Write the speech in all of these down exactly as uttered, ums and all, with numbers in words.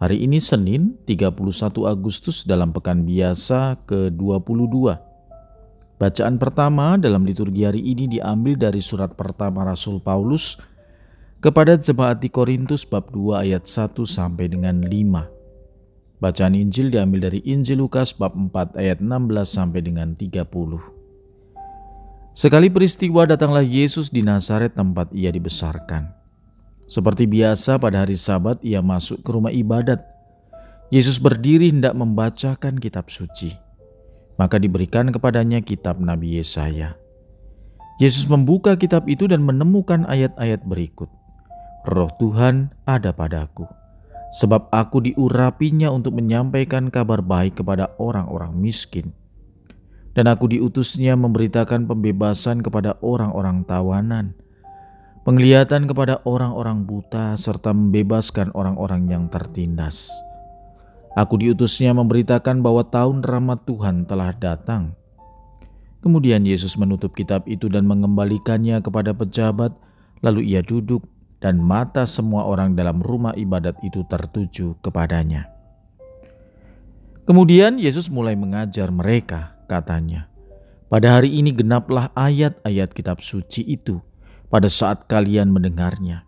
Hari ini Senin tiga puluh satu Agustus dalam pekan biasa ke dua puluh dua. Bacaan pertama dalam liturgi hari ini diambil dari surat pertama Rasul Paulus kepada jemaat di Korintus bab dua ayat satu sampai dengan lima. Bacaan Injil diambil dari Injil Lukas bab empat ayat enam belas sampai dengan tiga puluh. Sekali peristiwa datanglah Yesus di Nazaret tempat ia dibesarkan. Seperti biasa pada hari Sabat ia masuk ke rumah ibadat. Yesus berdiri hendak membacakan kitab suci. Maka diberikan kepadanya kitab Nabi Yesaya. Yesus membuka kitab itu dan menemukan ayat-ayat berikut. Roh Tuhan ada padaku, sebab aku diurapinya untuk menyampaikan kabar baik kepada orang-orang miskin. Dan aku diutusnya memberitakan pembebasan kepada orang-orang tawanan, penglihatan kepada orang-orang buta, serta membebaskan orang-orang yang tertindas. Aku diutusnya memberitakan bahwa tahun rahmat Tuhan telah datang. Kemudian Yesus menutup kitab itu dan mengembalikannya kepada pejabat, lalu ia duduk dan mata semua orang dalam rumah ibadat itu tertuju kepadanya. Kemudian Yesus mulai mengajar mereka, katanya, "Pada hari ini genaplah ayat-ayat kitab suci itu. Pada saat kalian mendengarnya."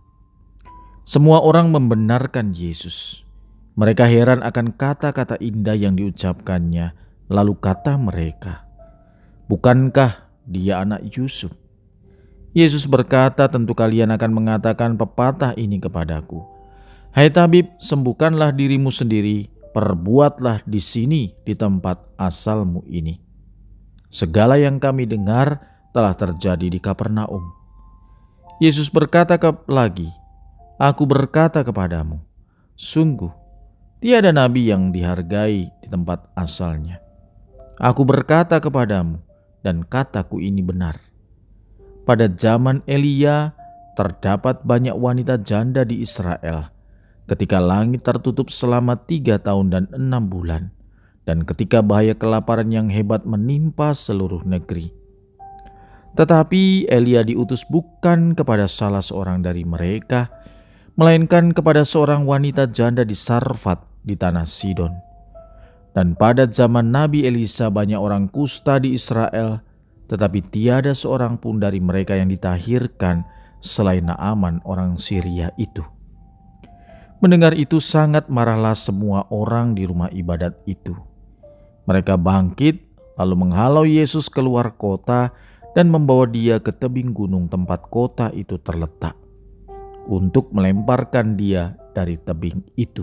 Semua orang membenarkan Yesus. Mereka heran akan kata-kata indah yang diucapkannya. Lalu kata mereka, "Bukankah dia anak Yusuf?" Yesus berkata, "Tentu kalian akan mengatakan pepatah ini kepadaku, 'Hai tabib, sembuhkanlah dirimu sendiri, perbuatlah di sini di tempat asalmu ini.' Segala yang kami dengar telah terjadi di Kapernaum." Yesus berkata lagi, "Aku berkata kepadamu, sungguh tiada nabi yang dihargai di tempat asalnya. Aku berkata kepadamu, dan kataku ini benar. Pada zaman Elia terdapat banyak wanita janda di Israel, ketika langit tertutup selama tiga tahun dan enam bulan, dan ketika bahaya kelaparan yang hebat menimpa seluruh negeri. Tetapi Elia diutus bukan kepada salah seorang dari mereka, melainkan kepada seorang wanita janda di Sarfat di tanah Sidon. Dan pada zaman Nabi Elisa banyak orang kusta di Israel, tetapi tiada seorang pun dari mereka yang ditahirkan selain Naaman orang Syria itu." Mendengar itu sangat marahlah semua orang di rumah ibadat itu. Mereka bangkit lalu menghalau Yesus keluar kota dan membawa dia ke tebing gunung tempat kota itu terletak, untuk melemparkan dia dari tebing itu.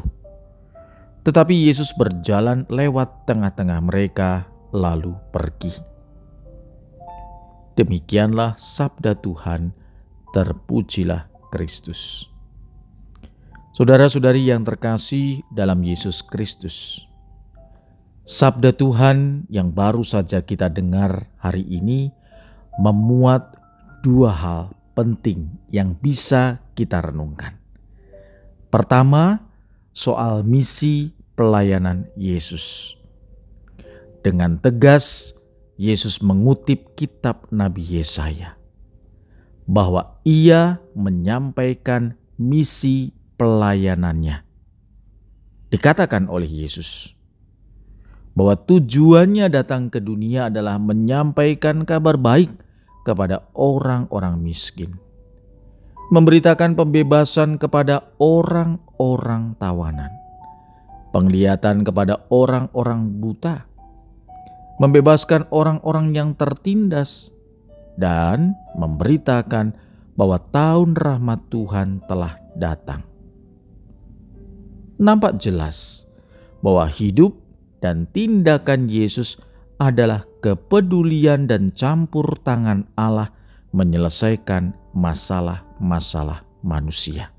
Tetapi Yesus berjalan lewat tengah-tengah mereka, lalu pergi. Demikianlah sabda Tuhan, terpujilah Kristus. Saudara-saudari yang terkasih dalam Yesus Kristus, sabda Tuhan yang baru saja kita dengar hari ini memuat dua hal penting yang bisa kita renungkan. Pertama, soal misi pelayanan Yesus. Dengan tegas, Yesus mengutip kitab Nabi Yesaya, bahwa ia menyampaikan misi pelayanannya. Dikatakan oleh Yesus bahwa tujuannya datang ke dunia adalah menyampaikan kabar baik kepada orang-orang miskin, memberitakan pembebasan kepada orang-orang tawanan, penglihatan kepada orang-orang buta, membebaskan orang-orang yang tertindas, dan memberitakan bahwa tahun rahmat Tuhan telah datang. Nampak jelas bahwa hidup dan tindakan Yesus adalah kepedulian dan campur tangan Allah menyelesaikan masalah-masalah manusia.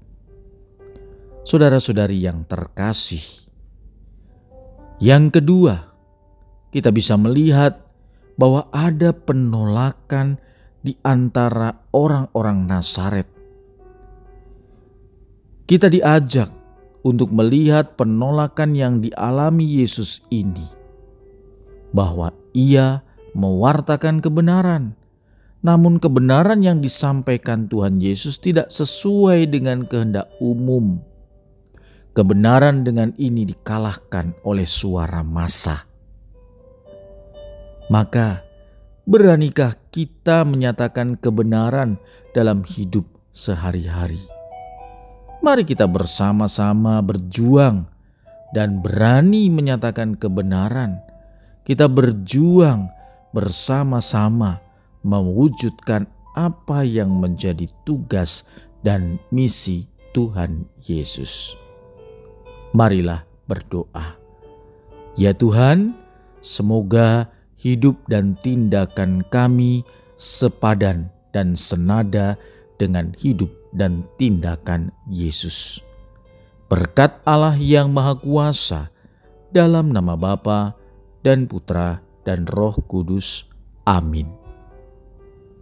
Saudara-saudari yang terkasih, Yang kedua, kita bisa melihat bahwa ada penolakan di antara orang-orang Nazaret. Kita diajak untuk melihat penolakan yang dialami Yesus ini, bahwa ia mewartakan kebenaran, namun kebenaran yang disampaikan Tuhan Yesus tidak sesuai dengan kehendak umum. Kebenaran dengan ini dikalahkan oleh suara massa. Maka, beranikah kita menyatakan kebenaran dalam hidup sehari-hari? Mari kita bersama-sama berjuang dan berani menyatakan kebenaran. Kita berjuang bersama-sama mewujudkan apa yang menjadi tugas dan misi Tuhan Yesus. Marilah berdoa. Ya Tuhan, semoga hidup dan tindakan kami sepadan dan senada dengan hidup dan tindakan Yesus. Berkat Allah yang Maha Kuasa, dalam nama Bapa dan Putra dan Roh Kudus. Amin.